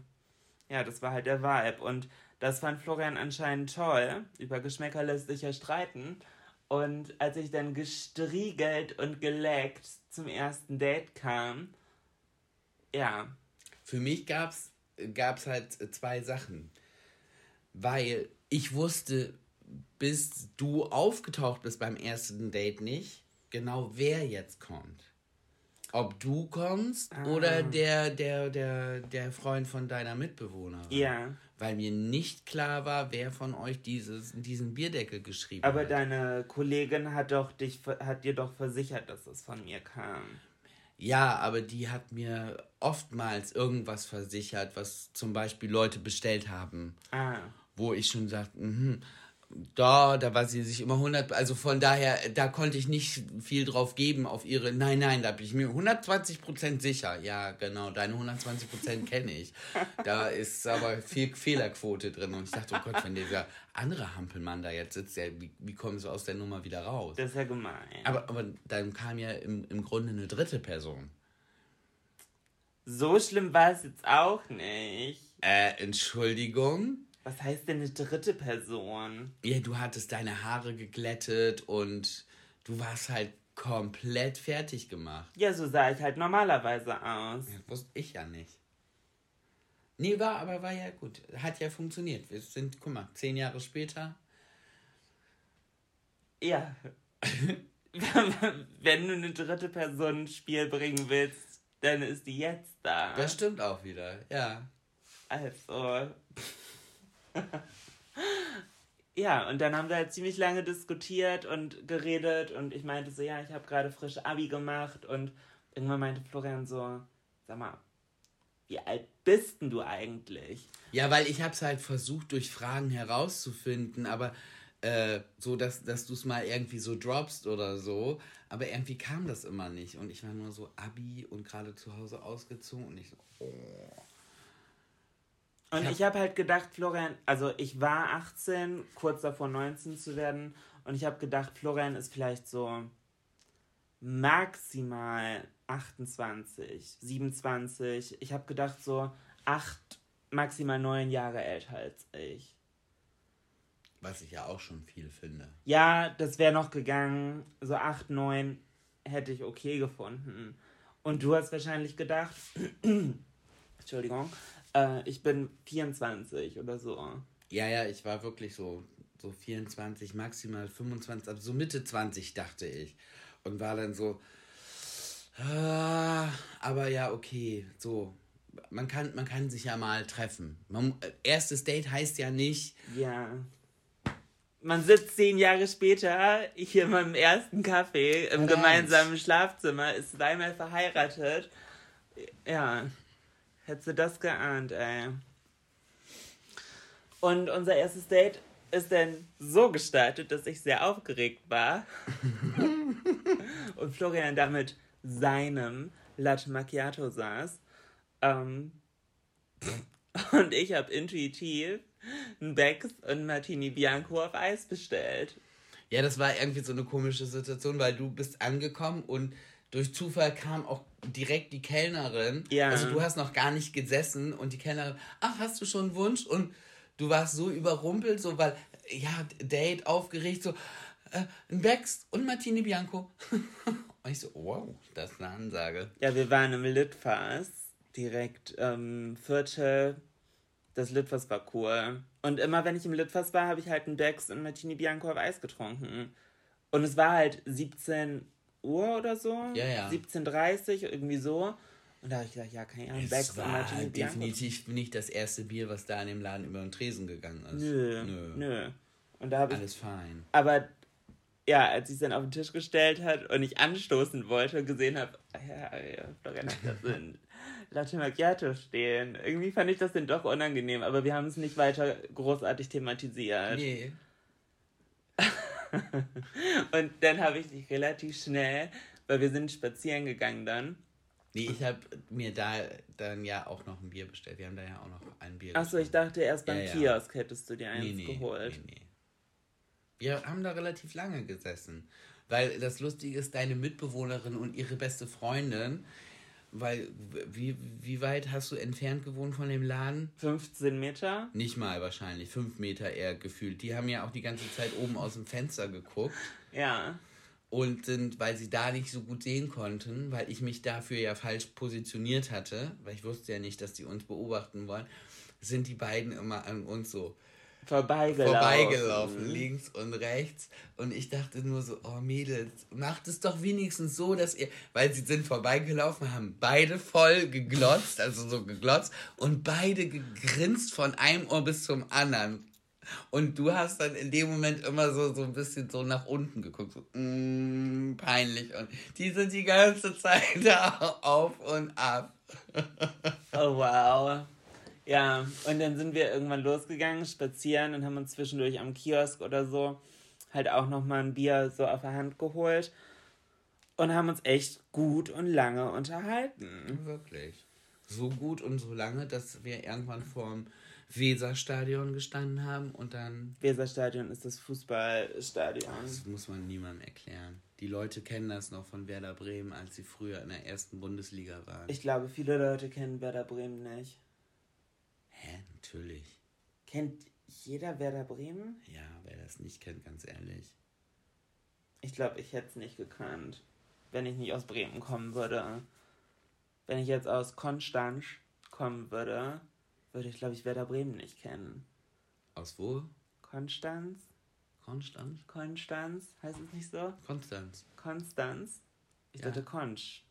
Ja, das war halt der Vibe. Und das fand Florian anscheinend toll. Über Geschmäcker lässt sich ja streiten. Und als ich dann gestriegelt und geleckt zum ersten Date kam, ja. Für mich gab's halt 2 Sachen. Weil ich wusste, bis du aufgetaucht bist beim ersten Date nicht, genau wer jetzt kommt. Ob du kommst oder der Freund von deiner Mitbewohnerin. Ja. Weil mir nicht klar war, wer von euch diesen Bierdeckel geschrieben hat. Aber deine Kollegin hat dir doch versichert, dass es von mir kam. Ja, aber die hat mir oftmals irgendwas versichert, was zum Beispiel Leute bestellt haben. Ah. Wo ich schon sagte, da war sie sich immer 100... Also von daher, da konnte ich nicht viel drauf geben auf ihre... Nein, da bin ich mir 120% sicher. Ja, genau, deine 120% kenne ich. Da ist aber viel Fehlerquote drin. Und ich dachte, oh Gott, wenn dieser andere Hampelmann da jetzt sitzt, wie kommen sie aus der Nummer wieder raus? Das ist ja gemein. Aber dann kam ja im Grunde eine dritte Person. So schlimm war es jetzt auch nicht. Entschuldigung? Was heißt denn eine dritte Person? Ja, du hattest deine Haare geglättet und du warst halt komplett fertig gemacht. Ja, so sah ich halt normalerweise aus. Ja, wusste ich ja nicht. Nee, war ja gut. Hat ja funktioniert. Wir sind, guck mal, 10 Jahre später. Ja. Wenn du eine dritte Person ins Spiel bringen willst, dann ist die jetzt da. Das stimmt auch wieder, ja. Also... Ja, und dann haben wir halt ziemlich lange diskutiert und geredet und ich meinte so, ja, ich habe gerade frisch Abi gemacht und irgendwann meinte Florian so, sag mal, wie alt bist denn du eigentlich? Ja, weil ich hab's halt versucht, durch Fragen herauszufinden, aber so, dass du es mal irgendwie so droppst oder so, aber irgendwie kam das immer nicht und ich war nur so Abi und gerade zu Hause ausgezogen und ich so, oh... Und ich habe halt gedacht, Florian, also ich war 18, kurz davor 19 zu werden. Und ich habe gedacht, Florian ist vielleicht so maximal 28, 27. Ich habe gedacht, so 8, maximal 9 Jahre älter als ich. Was ich ja auch schon viel finde. Ja, das wäre noch gegangen. So 8, 9 hätte ich okay gefunden. Und du hast wahrscheinlich gedacht, Entschuldigung, ich bin 24 oder so. Ja, ich war wirklich so 24, maximal 25, also so Mitte 20 dachte ich. Und war dann so, aber ja, okay, so. Man kann sich ja mal treffen. Erstes Date heißt ja nicht... Ja. Man sitzt 10 Jahre später hier in meinem ersten Café im gemeinsamen Schlafzimmer, ist 2-mal verheiratet. Ja... Hättest du das geahnt, ey. Und unser erstes Date ist dann so gestartet, dass ich sehr aufgeregt war. Und Florian da mit seinem Latte Macchiato saß. Und ich habe intuitiv einen Becks und Martini Bianco auf Eis bestellt. Ja, das war irgendwie so eine komische Situation, weil du bist angekommen und durch Zufall kam auch direkt die Kellnerin, ja. Also du hast noch gar nicht gesessen und die Kellnerin, ach, hast du schon einen Wunsch? Und du warst so überrumpelt, so, weil ja, Date, aufgeregt, so, ein Bex und Martini Bianco. Und ich so, wow, das ist eine Ansage. Ja, wir waren im Litfaß, direkt Viertel. Das Litfaß war cool. Und immer, wenn ich im Litfaß war, habe ich halt einen Bex und Martini Bianco auf Eis getrunken. Und es war halt 17 Uhr oder so, ja, ja. 17:30 irgendwie so. Und da habe ich gedacht, ja, keine Ahnung, Becks und Martini Bianco. Definitiv nicht das erste Bier, was da in dem Laden über den Tresen gegangen ist. Nö. Und da habe ich... Alles fein. Aber ja, als ich es dann auf den Tisch gestellt hat und ich anstoßen wollte und gesehen habe, ja, doch gar nicht das sind. Latte Macchiato stehen. Irgendwie fand ich das dann doch unangenehm, aber wir haben es nicht weiter großartig thematisiert. Nee. Und dann habe ich dich relativ schnell, weil wir sind spazieren gegangen dann. Nee, ich habe mir da dann ja auch noch ein Bier bestellt. Wir haben da ja auch noch ein Bier bestellt. Achso, ich dachte erst beim Kiosk hättest du dir eins geholt. Nee. Wir haben da relativ lange gesessen. Weil das Lustige ist, deine Mitbewohnerin und ihre beste Freundin, weil wie weit hast du entfernt gewohnt von dem Laden? 15 Meter? Nicht mal wahrscheinlich, 5 Meter eher gefühlt. Die haben ja auch die ganze Zeit oben aus dem Fenster geguckt. Ja. Und sind, weil sie da nicht so gut sehen konnten, weil ich mich dafür ja falsch positioniert hatte, weil ich wusste ja nicht, dass die uns beobachten wollen, sind die beiden immer an uns so vorbeigelaufen, links und rechts. Und ich dachte nur so, oh Mädels, macht es doch wenigstens so, dass ihr, weil sie sind vorbeigelaufen, haben beide voll geglotzt, und beide gegrinst von einem Ohr bis zum anderen. Und du hast dann in dem Moment immer so ein bisschen so nach unten geguckt, so peinlich. Und die sind die ganze Zeit da auf und ab. Oh, wow. Ja, und dann sind wir irgendwann losgegangen, spazieren und haben uns zwischendurch am Kiosk oder so halt auch nochmal ein Bier so auf der Hand geholt und haben uns echt gut und lange unterhalten. Wirklich. So gut und so lange, dass wir irgendwann vorm Weserstadion gestanden haben und dann... Weserstadion ist das Fußballstadion. Das muss man niemandem erklären. Die Leute kennen das noch von Werder Bremen, als sie früher in der ersten Bundesliga waren. Ich glaube, viele Leute kennen Werder Bremen nicht. Hä? Natürlich. Kennt jeder Werder Bremen? Ja, wer das nicht kennt, ganz ehrlich. Ich glaube, ich hätte es nicht gekannt, wenn ich nicht aus Bremen kommen würde. Wenn ich jetzt aus Konstanz kommen würde... Würde ich, glaube ich, Werder Bremen nicht kennen. Aus wo? Konstanz? Konstanz, heißt es nicht so? Konstanz? Ich dachte Konsch.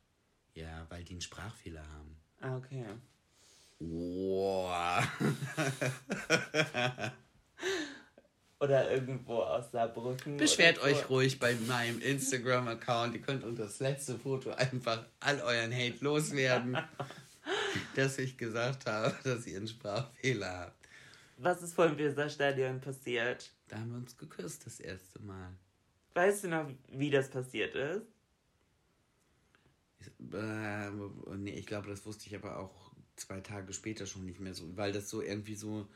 Ja, weil die einen Sprachfehler haben. Ah, okay. Wow. Oder irgendwo aus Saarbrücken. Beschwert euch ruhig bei meinem Instagram-Account. Ihr könnt unter das letzte Foto einfach all euren Hate loswerden. Dass ich gesagt habe, dass ihr einen Sprachfehler habt. Was ist vor dem Weserstadion passiert? Da haben wir uns geküsst das erste Mal. Weißt du noch, wie das passiert ist? Nee, ich glaube, das wusste ich aber auch 2 Tage später schon nicht mehr so, weil das so irgendwie so...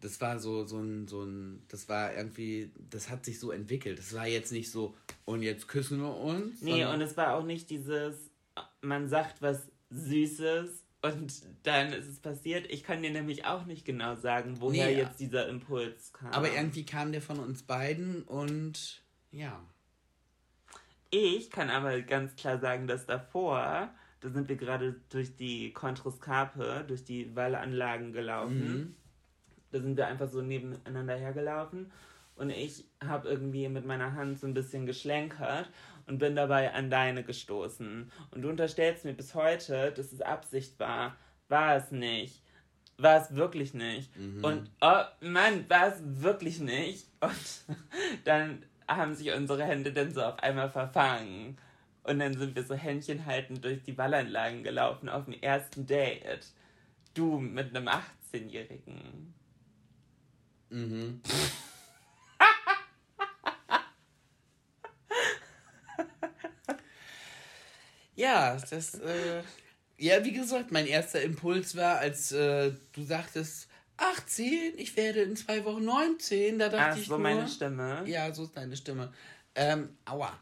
Das war so ein, das war irgendwie, das hat sich so entwickelt. Das war jetzt nicht so, und jetzt küssen wir uns. Nee, und es war auch nicht dieses, man sagt was Süßes und dann ist es passiert. Ich kann dir nämlich auch nicht genau sagen, woher jetzt dieser Impuls kam. Aber irgendwie kam der von uns beiden und ja. Ich kann aber ganz klar sagen, dass davor, da sind wir gerade durch die Kontrascarpe, durch die Wallanlagen gelaufen. Mhm. Da sind wir einfach so nebeneinander hergelaufen und ich habe irgendwie mit meiner Hand so ein bisschen geschlenkert und bin dabei an deine gestoßen. Und du unterstellst mir bis heute, dass es Absicht war. War es nicht. War es wirklich nicht. Mhm. Und, oh Mann, war es wirklich nicht. Und dann haben sich unsere Hände dann so auf einmal verfangen. Und dann sind wir so händchenhaltend durch die Wallanlagen gelaufen auf dem ersten Date. Du mit einem 18-Jährigen. Mhm. Ja, das, ja, wie gesagt, mein erster Impuls war, als du sagtest, 18, ich werde in 2 Wochen 19, da dachte ich so nur... meine Stimme. Ja, so ist deine Stimme. Aua.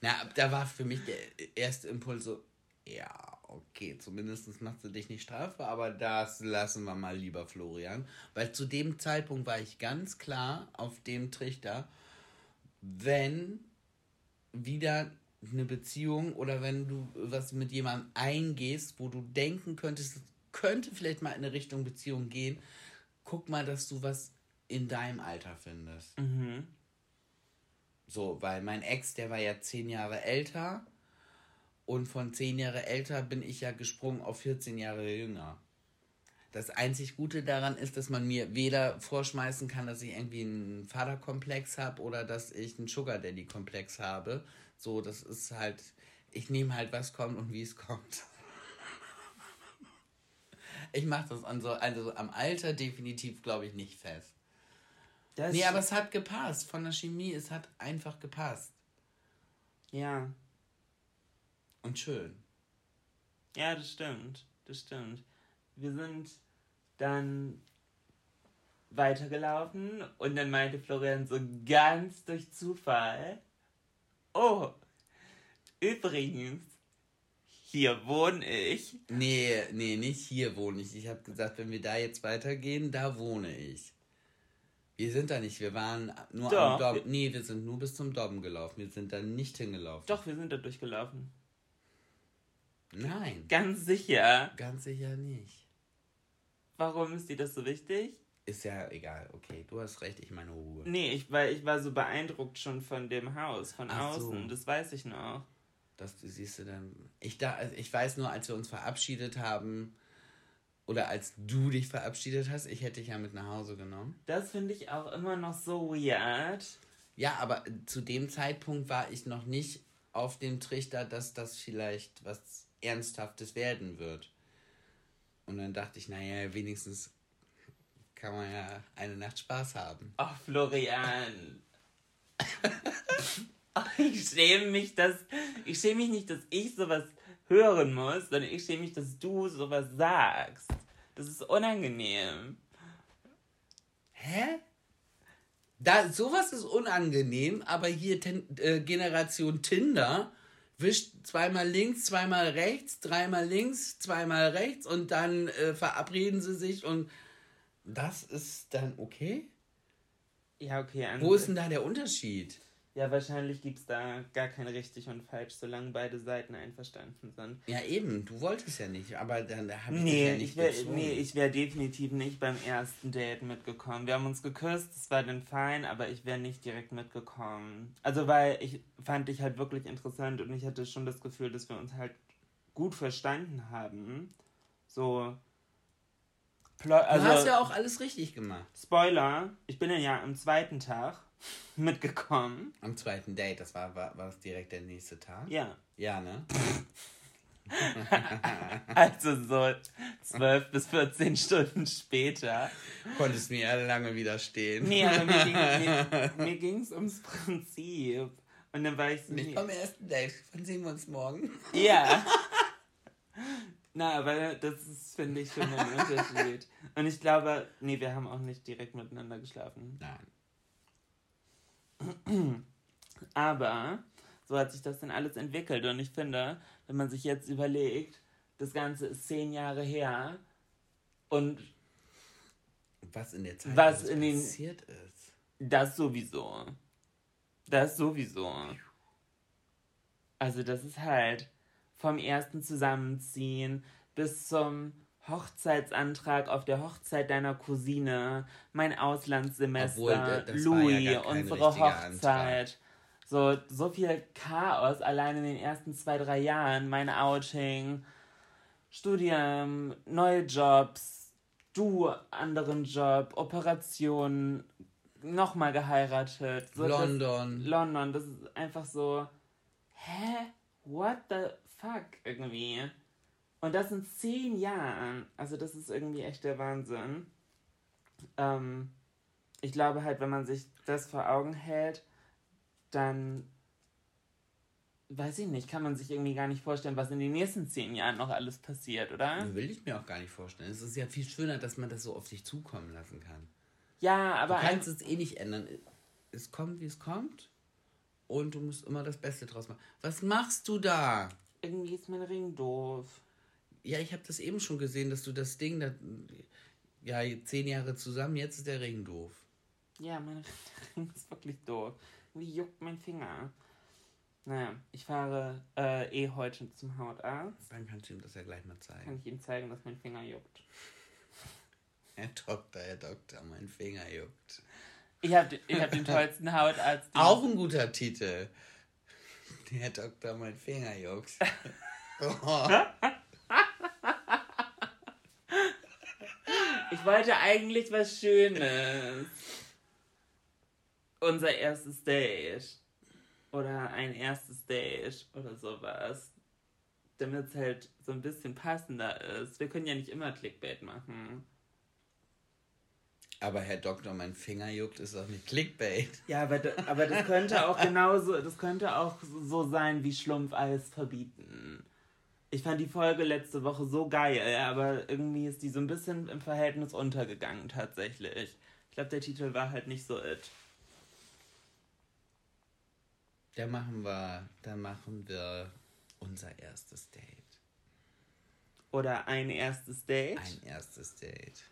Na, da war für mich der erste Impuls so, ja, okay, zumindest macht sie dich nicht strafbar, aber das lassen wir mal lieber, Florian. Weil zu dem Zeitpunkt war ich ganz klar auf dem Trichter, wenn wieder eine Beziehung oder wenn du was mit jemandem eingehst, wo du denken könntest, es könnte vielleicht mal in eine Richtung Beziehung gehen, guck mal, dass du was in deinem Alter findest. Mhm. So, weil mein Ex, der war ja 10 Jahre älter und von 10 Jahre älter bin ich ja gesprungen auf 14 Jahre jünger. Das einzig Gute daran ist, dass man mir weder vorschmeißen kann, dass ich irgendwie einen Vaterkomplex habe oder dass ich einen Sugar Daddy-Komplex habe. So, das ist halt, ich nehme halt, was kommt und wie es kommt. Ich mache das also am Alter definitiv, glaube ich, nicht fest. Das aber es hat gepasst. Von der Chemie, es hat einfach gepasst. Ja. Und schön. Ja, das stimmt. Das stimmt. Wir sind dann weitergelaufen und dann meinte Florian so ganz durch Zufall, oh, übrigens, hier wohne ich. Nee, nicht hier wohne ich. Ich habe gesagt, wenn wir da jetzt weitergehen, da wohne ich. Wir sind da nicht, wir waren nur am Dom. Nee, wir sind nur bis zum Dom gelaufen. Wir sind da nicht hingelaufen. Doch, wir sind da durchgelaufen. Nein. Ganz sicher? Ganz sicher nicht. Warum ist dir das so wichtig? Ist ja egal, okay, du hast recht, ich meine Ruhe. Nee, ich war so beeindruckt schon von dem Haus, von außen, so. Das weiß ich noch. Das siehst du dann. Ich weiß nur, als wir uns verabschiedet haben, oder als du dich verabschiedet hast, ich hätte dich ja mit nach Hause genommen. Das finde ich auch immer noch so weird. Ja, aber zu dem Zeitpunkt war ich noch nicht auf dem Trichter, dass das vielleicht was Ernsthaftes werden wird. Und dann dachte ich, naja, wenigstens kann man ja eine Nacht Spaß haben. Ach, Florian. Ich schäme mich nicht, dass ich sowas hören muss, sondern ich schäme mich, dass du sowas sagst. Das ist unangenehm. Hä? Sowas ist unangenehm, aber hier Generation Tinder wischt zweimal links, zweimal rechts, dreimal links, zweimal rechts und dann verabreden sie sich und das ist dann okay? Ja, okay. Wo ist denn da der Unterschied? Ja, wahrscheinlich gibt's da gar kein richtig und falsch, solange beide Seiten einverstanden sind. Ja, eben, du wolltest ja nicht, aber dann habe ich dich ja nicht gezwungen. Nee, ich wäre definitiv nicht beim ersten Date mitgekommen. Wir haben uns geküsst, das war dann fein, aber ich wäre nicht direkt mitgekommen. Also, weil ich fand dich halt wirklich interessant und ich hatte schon das Gefühl, dass wir uns halt gut verstanden haben. So. Also, du hast ja auch alles richtig gemacht. Spoiler, ich bin dann ja am zweiten Tag mitgekommen. Am zweiten Date, das war das direkt der nächste Tag? Ja. Ja, ne? Also so 12 bis 14 Stunden später. Konntest mir ja lange widerstehen. Nee, aber mir ging es ums Prinzip. Und dann war ich so... Nicht vom ersten Date, dann sehen wir uns morgen. Ja. Na, aber das ist, finde ich, schon ein Unterschied. Und ich glaube, wir haben auch nicht direkt miteinander geschlafen. Nein. Aber so hat sich das dann alles entwickelt und ich finde, wenn man sich jetzt überlegt, das Ganze ist 10 Jahre her und was in der Zeit passiert ist. Das sowieso. Also das ist halt vom ersten Zusammenziehen bis zum Hochzeitsantrag auf der Hochzeit deiner Cousine, mein Auslandssemester, das Louis, war ja unsere Hochzeit. So viel Chaos allein in den ersten 2-3 Jahren, mein Outing, Studium, neue Jobs, du anderen Job, Operationen, nochmal geheiratet. So London, das ist einfach so, hä? What the fuck irgendwie? Und das in 10 Jahren. Also das ist irgendwie echt der Wahnsinn. Ich glaube halt, wenn man sich das vor Augen hält, dann, weiß ich nicht, kann man sich irgendwie gar nicht vorstellen, was in den nächsten 10 Jahren noch alles passiert, oder? Will ich mir auch gar nicht vorstellen. Es ist ja viel schöner, dass man das so auf sich zukommen lassen kann. Ja, aber... Du kannst es eh nicht ändern. Es kommt, wie es kommt. Und du musst immer das Beste draus machen. Was machst du da? Irgendwie ist mein Ring doof. Ja, ich habe das eben schon gesehen, dass du das Ding, das, ja, 10 Jahre zusammen, jetzt ist der Ring doof. Ja, mein Ring ist wirklich doof. Wie juckt mein Finger? Naja, ich fahre heute zum Hautarzt. Dann kannst du ihm das ja gleich mal zeigen. Kann ich ihm zeigen, dass mein Finger juckt. Herr Doktor, mein Finger juckt. Ich hab den tollsten Hautarzt. Auch ein guter Titel. Herr Doktor, mein Finger juckt. Oh. Ich wollte eigentlich was Schönes. Unser erstes Date. Oder ein erstes Date. Oder sowas. Damit es halt so ein bisschen passender ist. Wir können ja nicht immer Clickbait machen. Aber Herr Doktor, mein Finger juckt, ist doch nicht Clickbait. Ja, aber das könnte auch genauso, das könnte auch so sein wie Schlumpfeis verbieten. Ich fand die Folge letzte Woche so geil, aber irgendwie ist die so ein bisschen im Verhältnis untergegangen tatsächlich. Ich glaube, der Titel war halt nicht so it. Da machen wir unser erstes Date. Oder ein erstes Date? Ein erstes Date.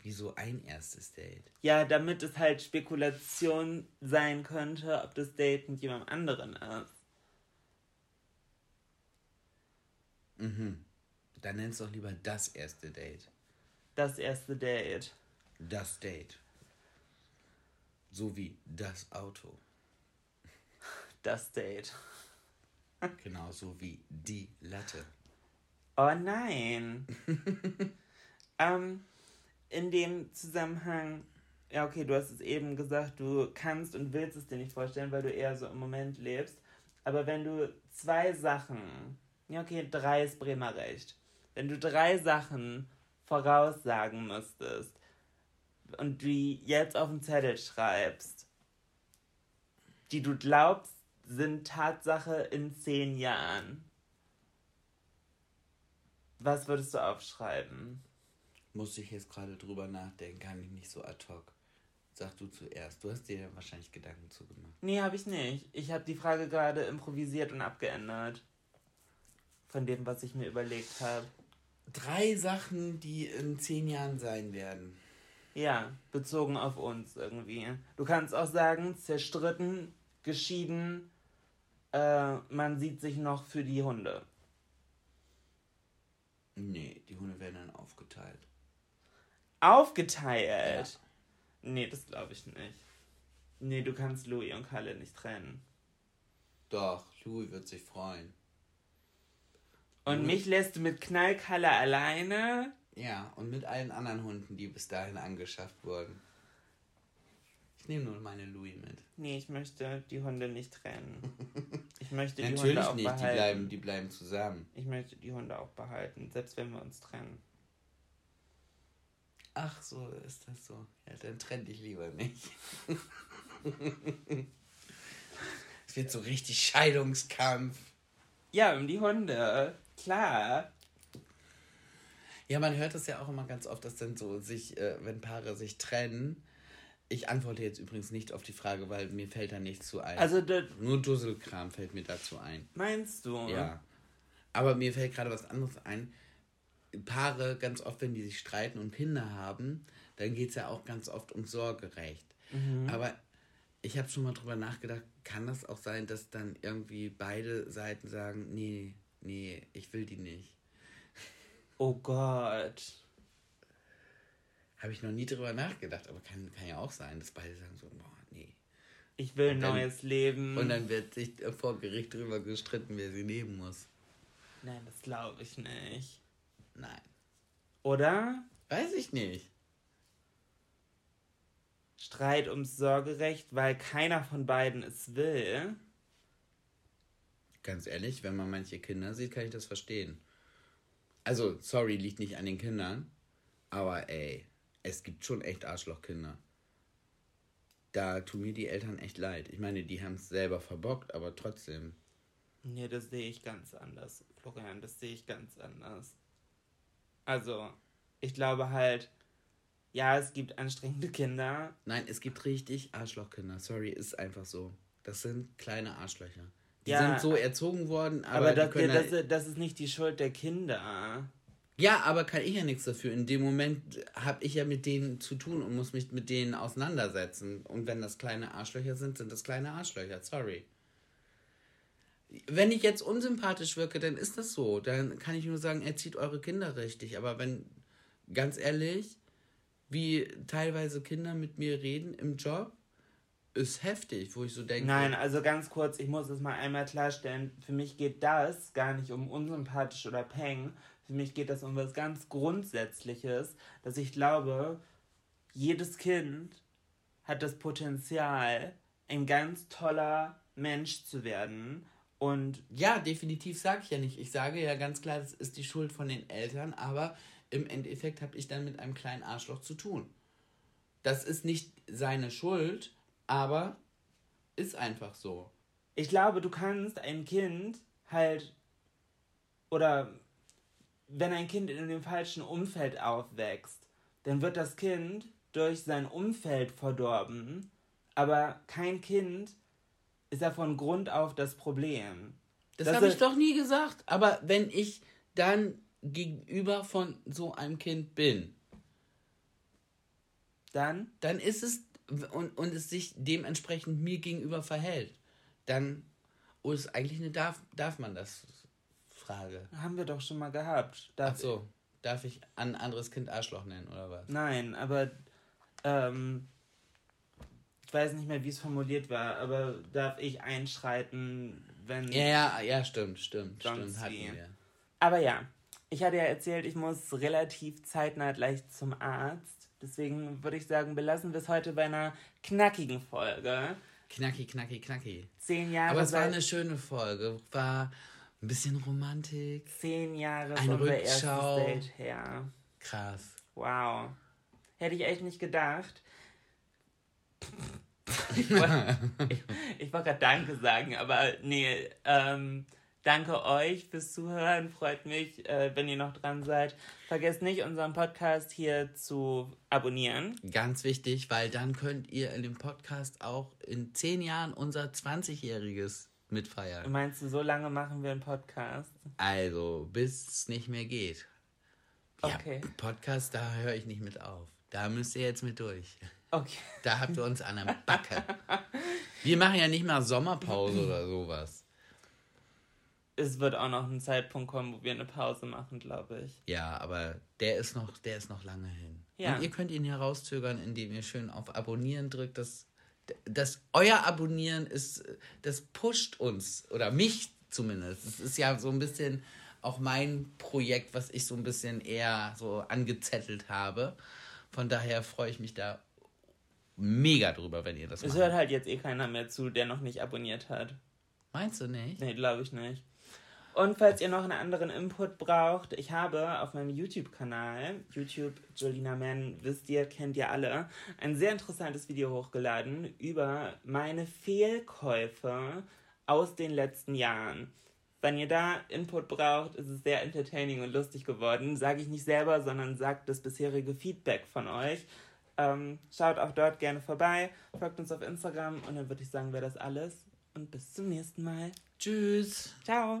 Wieso ein erstes Date? Ja, damit es halt Spekulation sein könnte, ob das Date mit jemandem anderen ist. Mhm. Dann nenn's doch lieber das erste Date. Das erste Date. Das Date. So wie das Auto. Das Date. Genau, so wie die Latte. Oh nein. In dem Zusammenhang, ja okay, du hast es eben gesagt, du kannst und willst es dir nicht vorstellen, weil du eher so im Moment lebst. Aber wenn du 2 Sachen, ja okay, 3 ist Bremer Recht. Wenn du 3 Sachen voraussagen müsstest und die jetzt auf den Zettel schreibst, die du glaubst, sind Tatsache in 10 Jahren. Was würdest du aufschreiben? Muss ich jetzt gerade drüber nachdenken, kann ich nicht so ad hoc. Sag du zuerst. Du hast dir ja wahrscheinlich Gedanken zugemacht. Nee, habe ich nicht. Ich habe die Frage gerade improvisiert und abgeändert. Von dem, was ich mir überlegt habe. 3 Sachen, die in 10 Jahren sein werden. Ja, bezogen auf uns irgendwie. Du kannst auch sagen, zerstritten, geschieden, man sieht sich noch für die Hunde. Nee, die Hunde werden dann aufgeteilt. Aufgeteilt? Ja. Nee, das glaube ich nicht. Nee, du kannst Louis und Kalle nicht trennen. Doch, Louis wird sich freuen. Und mich lässt du mit Knallkalle alleine? Ja, und mit allen anderen Hunden, die bis dahin angeschafft wurden. Ich nehme nur meine Louis mit. Nee, ich möchte die Hunde nicht trennen. Ich möchte die Hunde auch behalten. Natürlich nicht, die bleiben zusammen. Ich möchte die Hunde auch behalten, selbst wenn wir uns trennen. Ach so, ist das so. Ja, dann trenn dich lieber nicht. Es wird so richtig Scheidungskampf. Ja, um die Hunde, klar. Ja, man hört das ja auch immer ganz oft, dass dann so wenn Paare sich trennen. Ich antworte jetzt übrigens nicht auf die Frage, weil mir fällt da nichts zu ein. Also nur Dusselkram fällt mir dazu ein. Meinst du? Ja. Aber mir fällt gerade was anderes ein. Paare, ganz oft, wenn die sich streiten und Kinder haben, dann geht es ja auch ganz oft um Sorgerecht. Mhm. Aber ich habe schon mal drüber nachgedacht, kann das auch sein, dass dann irgendwie beide Seiten sagen, nee, ich will die nicht. Oh Gott. Habe ich noch nie drüber nachgedacht, aber kann ja auch sein, dass beide sagen so, boah, nee. Ich will ein neues Leben. Und dann wird sich vor Gericht drüber gestritten, wer sie nehmen muss. Nein, das glaube ich nicht. Nein. Oder? Weiß ich nicht. Streit ums Sorgerecht, weil keiner von beiden es will. Ganz ehrlich, wenn man manche Kinder sieht, kann ich das verstehen. Also, sorry, liegt nicht an den Kindern, aber ey. Es gibt schon echt Arschlochkinder. Da tun mir die Eltern echt leid. Ich meine, die haben es selber verbockt, aber trotzdem. Nee, das sehe ich ganz anders, Florian. Das sehe ich ganz anders. Also, ich glaube halt, ja, es gibt anstrengende Kinder. Nein, es gibt richtig Arschlochkinder. Sorry, ist einfach so. Das sind kleine Arschlöcher. Die sind so erzogen worden. Aber das ist nicht die Schuld der Kinder. Ja, aber kann ich ja nichts dafür. In dem Moment habe ich ja mit denen zu tun und muss mich mit denen auseinandersetzen. Und wenn das kleine Arschlöcher sind, sind das kleine Arschlöcher. Sorry. Wenn ich jetzt unsympathisch wirke, dann ist das so. Dann kann ich nur sagen, erzieht eure Kinder richtig. Aber wenn, ganz ehrlich, wie teilweise Kinder mit mir reden im Job, ist heftig, wo ich so denke... Nein, also ganz kurz, ich muss das mal einmal klarstellen. Für mich geht das gar nicht um unsympathisch oder Peng. Für mich geht das um was ganz Grundsätzliches, dass ich glaube, jedes Kind hat das Potenzial, ein ganz toller Mensch zu werden. Und ja, definitiv sage ich ja nicht. Ich sage ja ganz klar, das ist die Schuld von den Eltern, aber im Endeffekt habe ich dann mit einem kleinen Arschloch zu tun. Das ist nicht seine Schuld, aber ist einfach so. Ich glaube, du kannst ein Kind halt, oder wenn ein Kind in dem falschen Umfeld aufwächst, dann wird das Kind durch sein Umfeld verdorben, aber kein Kind ist ja von Grund auf das Problem. Das habe ich doch nie gesagt. Aber wenn ich dann gegenüber von so einem Kind bin, dann ist es, und es sich dementsprechend mir gegenüber verhält, dann ist eigentlich eine darf man das Frage. Haben wir doch schon mal gehabt. Darf ich ein anderes Kind Arschloch nennen, oder was? Nein, aber ich weiß nicht mehr, wie es formuliert war, aber darf ich einschreiten, wenn... Ja, stimmt, hatten wir. Aber ja, ich hatte ja erzählt, ich muss relativ zeitnah gleich zum Arzt, deswegen würde ich sagen, belassen wir es heute bei einer knackigen Folge. Knacki. 10 Jahre... Aber es war eine schöne Folge, war ein bisschen Romantik. 10 Jahre von der ersten Date her. Krass. Wow. Hätte ich echt nicht gedacht. Ich wollte gerade Danke sagen, aber nee, danke euch fürs Zuhören, freut mich, wenn ihr noch dran seid. Vergesst nicht, unseren Podcast hier zu abonnieren. Ganz wichtig, weil dann könnt ihr in dem Podcast auch in 10 Jahren unser 20-jähriges mitfeiern. Meinst du, so lange machen wir einen Podcast? Also, bis es nicht mehr geht. Okay. Ja, Podcast, da höre ich nicht mit auf. Da müsst ihr jetzt mit durch. Okay. Da habt ihr uns an der Backe. Wir machen ja nicht mal Sommerpause oder sowas. Es wird auch noch ein Zeitpunkt kommen, wo wir eine Pause machen, glaube ich. Ja, aber der ist noch lange hin. Ja. Und ihr könnt ihn herauszögern, indem ihr schön auf Abonnieren drückt. Das euer Abonnieren ist, das pusht uns, oder mich zumindest. Es ist ja so ein bisschen auch mein Projekt, was ich so ein bisschen eher so angezettelt habe. Von daher freue ich mich da mega drüber, wenn ihr das macht. Es hört halt jetzt keiner mehr zu, der noch nicht abonniert hat. Meinst du nicht? Nee, glaube ich nicht. Und falls ihr noch einen anderen Input braucht, ich habe auf meinem YouTube-Kanal, YouTube Jolina Mann, wisst ihr, kennt ihr alle, ein sehr interessantes Video hochgeladen über meine Fehlkäufe aus den letzten Jahren. Wenn ihr da Input braucht, ist es sehr entertaining und lustig geworden. Sage ich nicht selber, sondern sagt das bisherige Feedback von euch. Schaut auch dort gerne vorbei, folgt uns auf Instagram und dann würde ich sagen, wäre das alles. Und bis zum nächsten Mal. Tschüss. Ciao.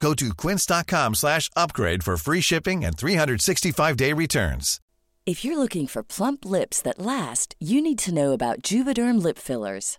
Go to quince.com/upgrade for free shipping and 365-day returns. If you're looking for plump lips that last, you need to know about Juvederm lip fillers.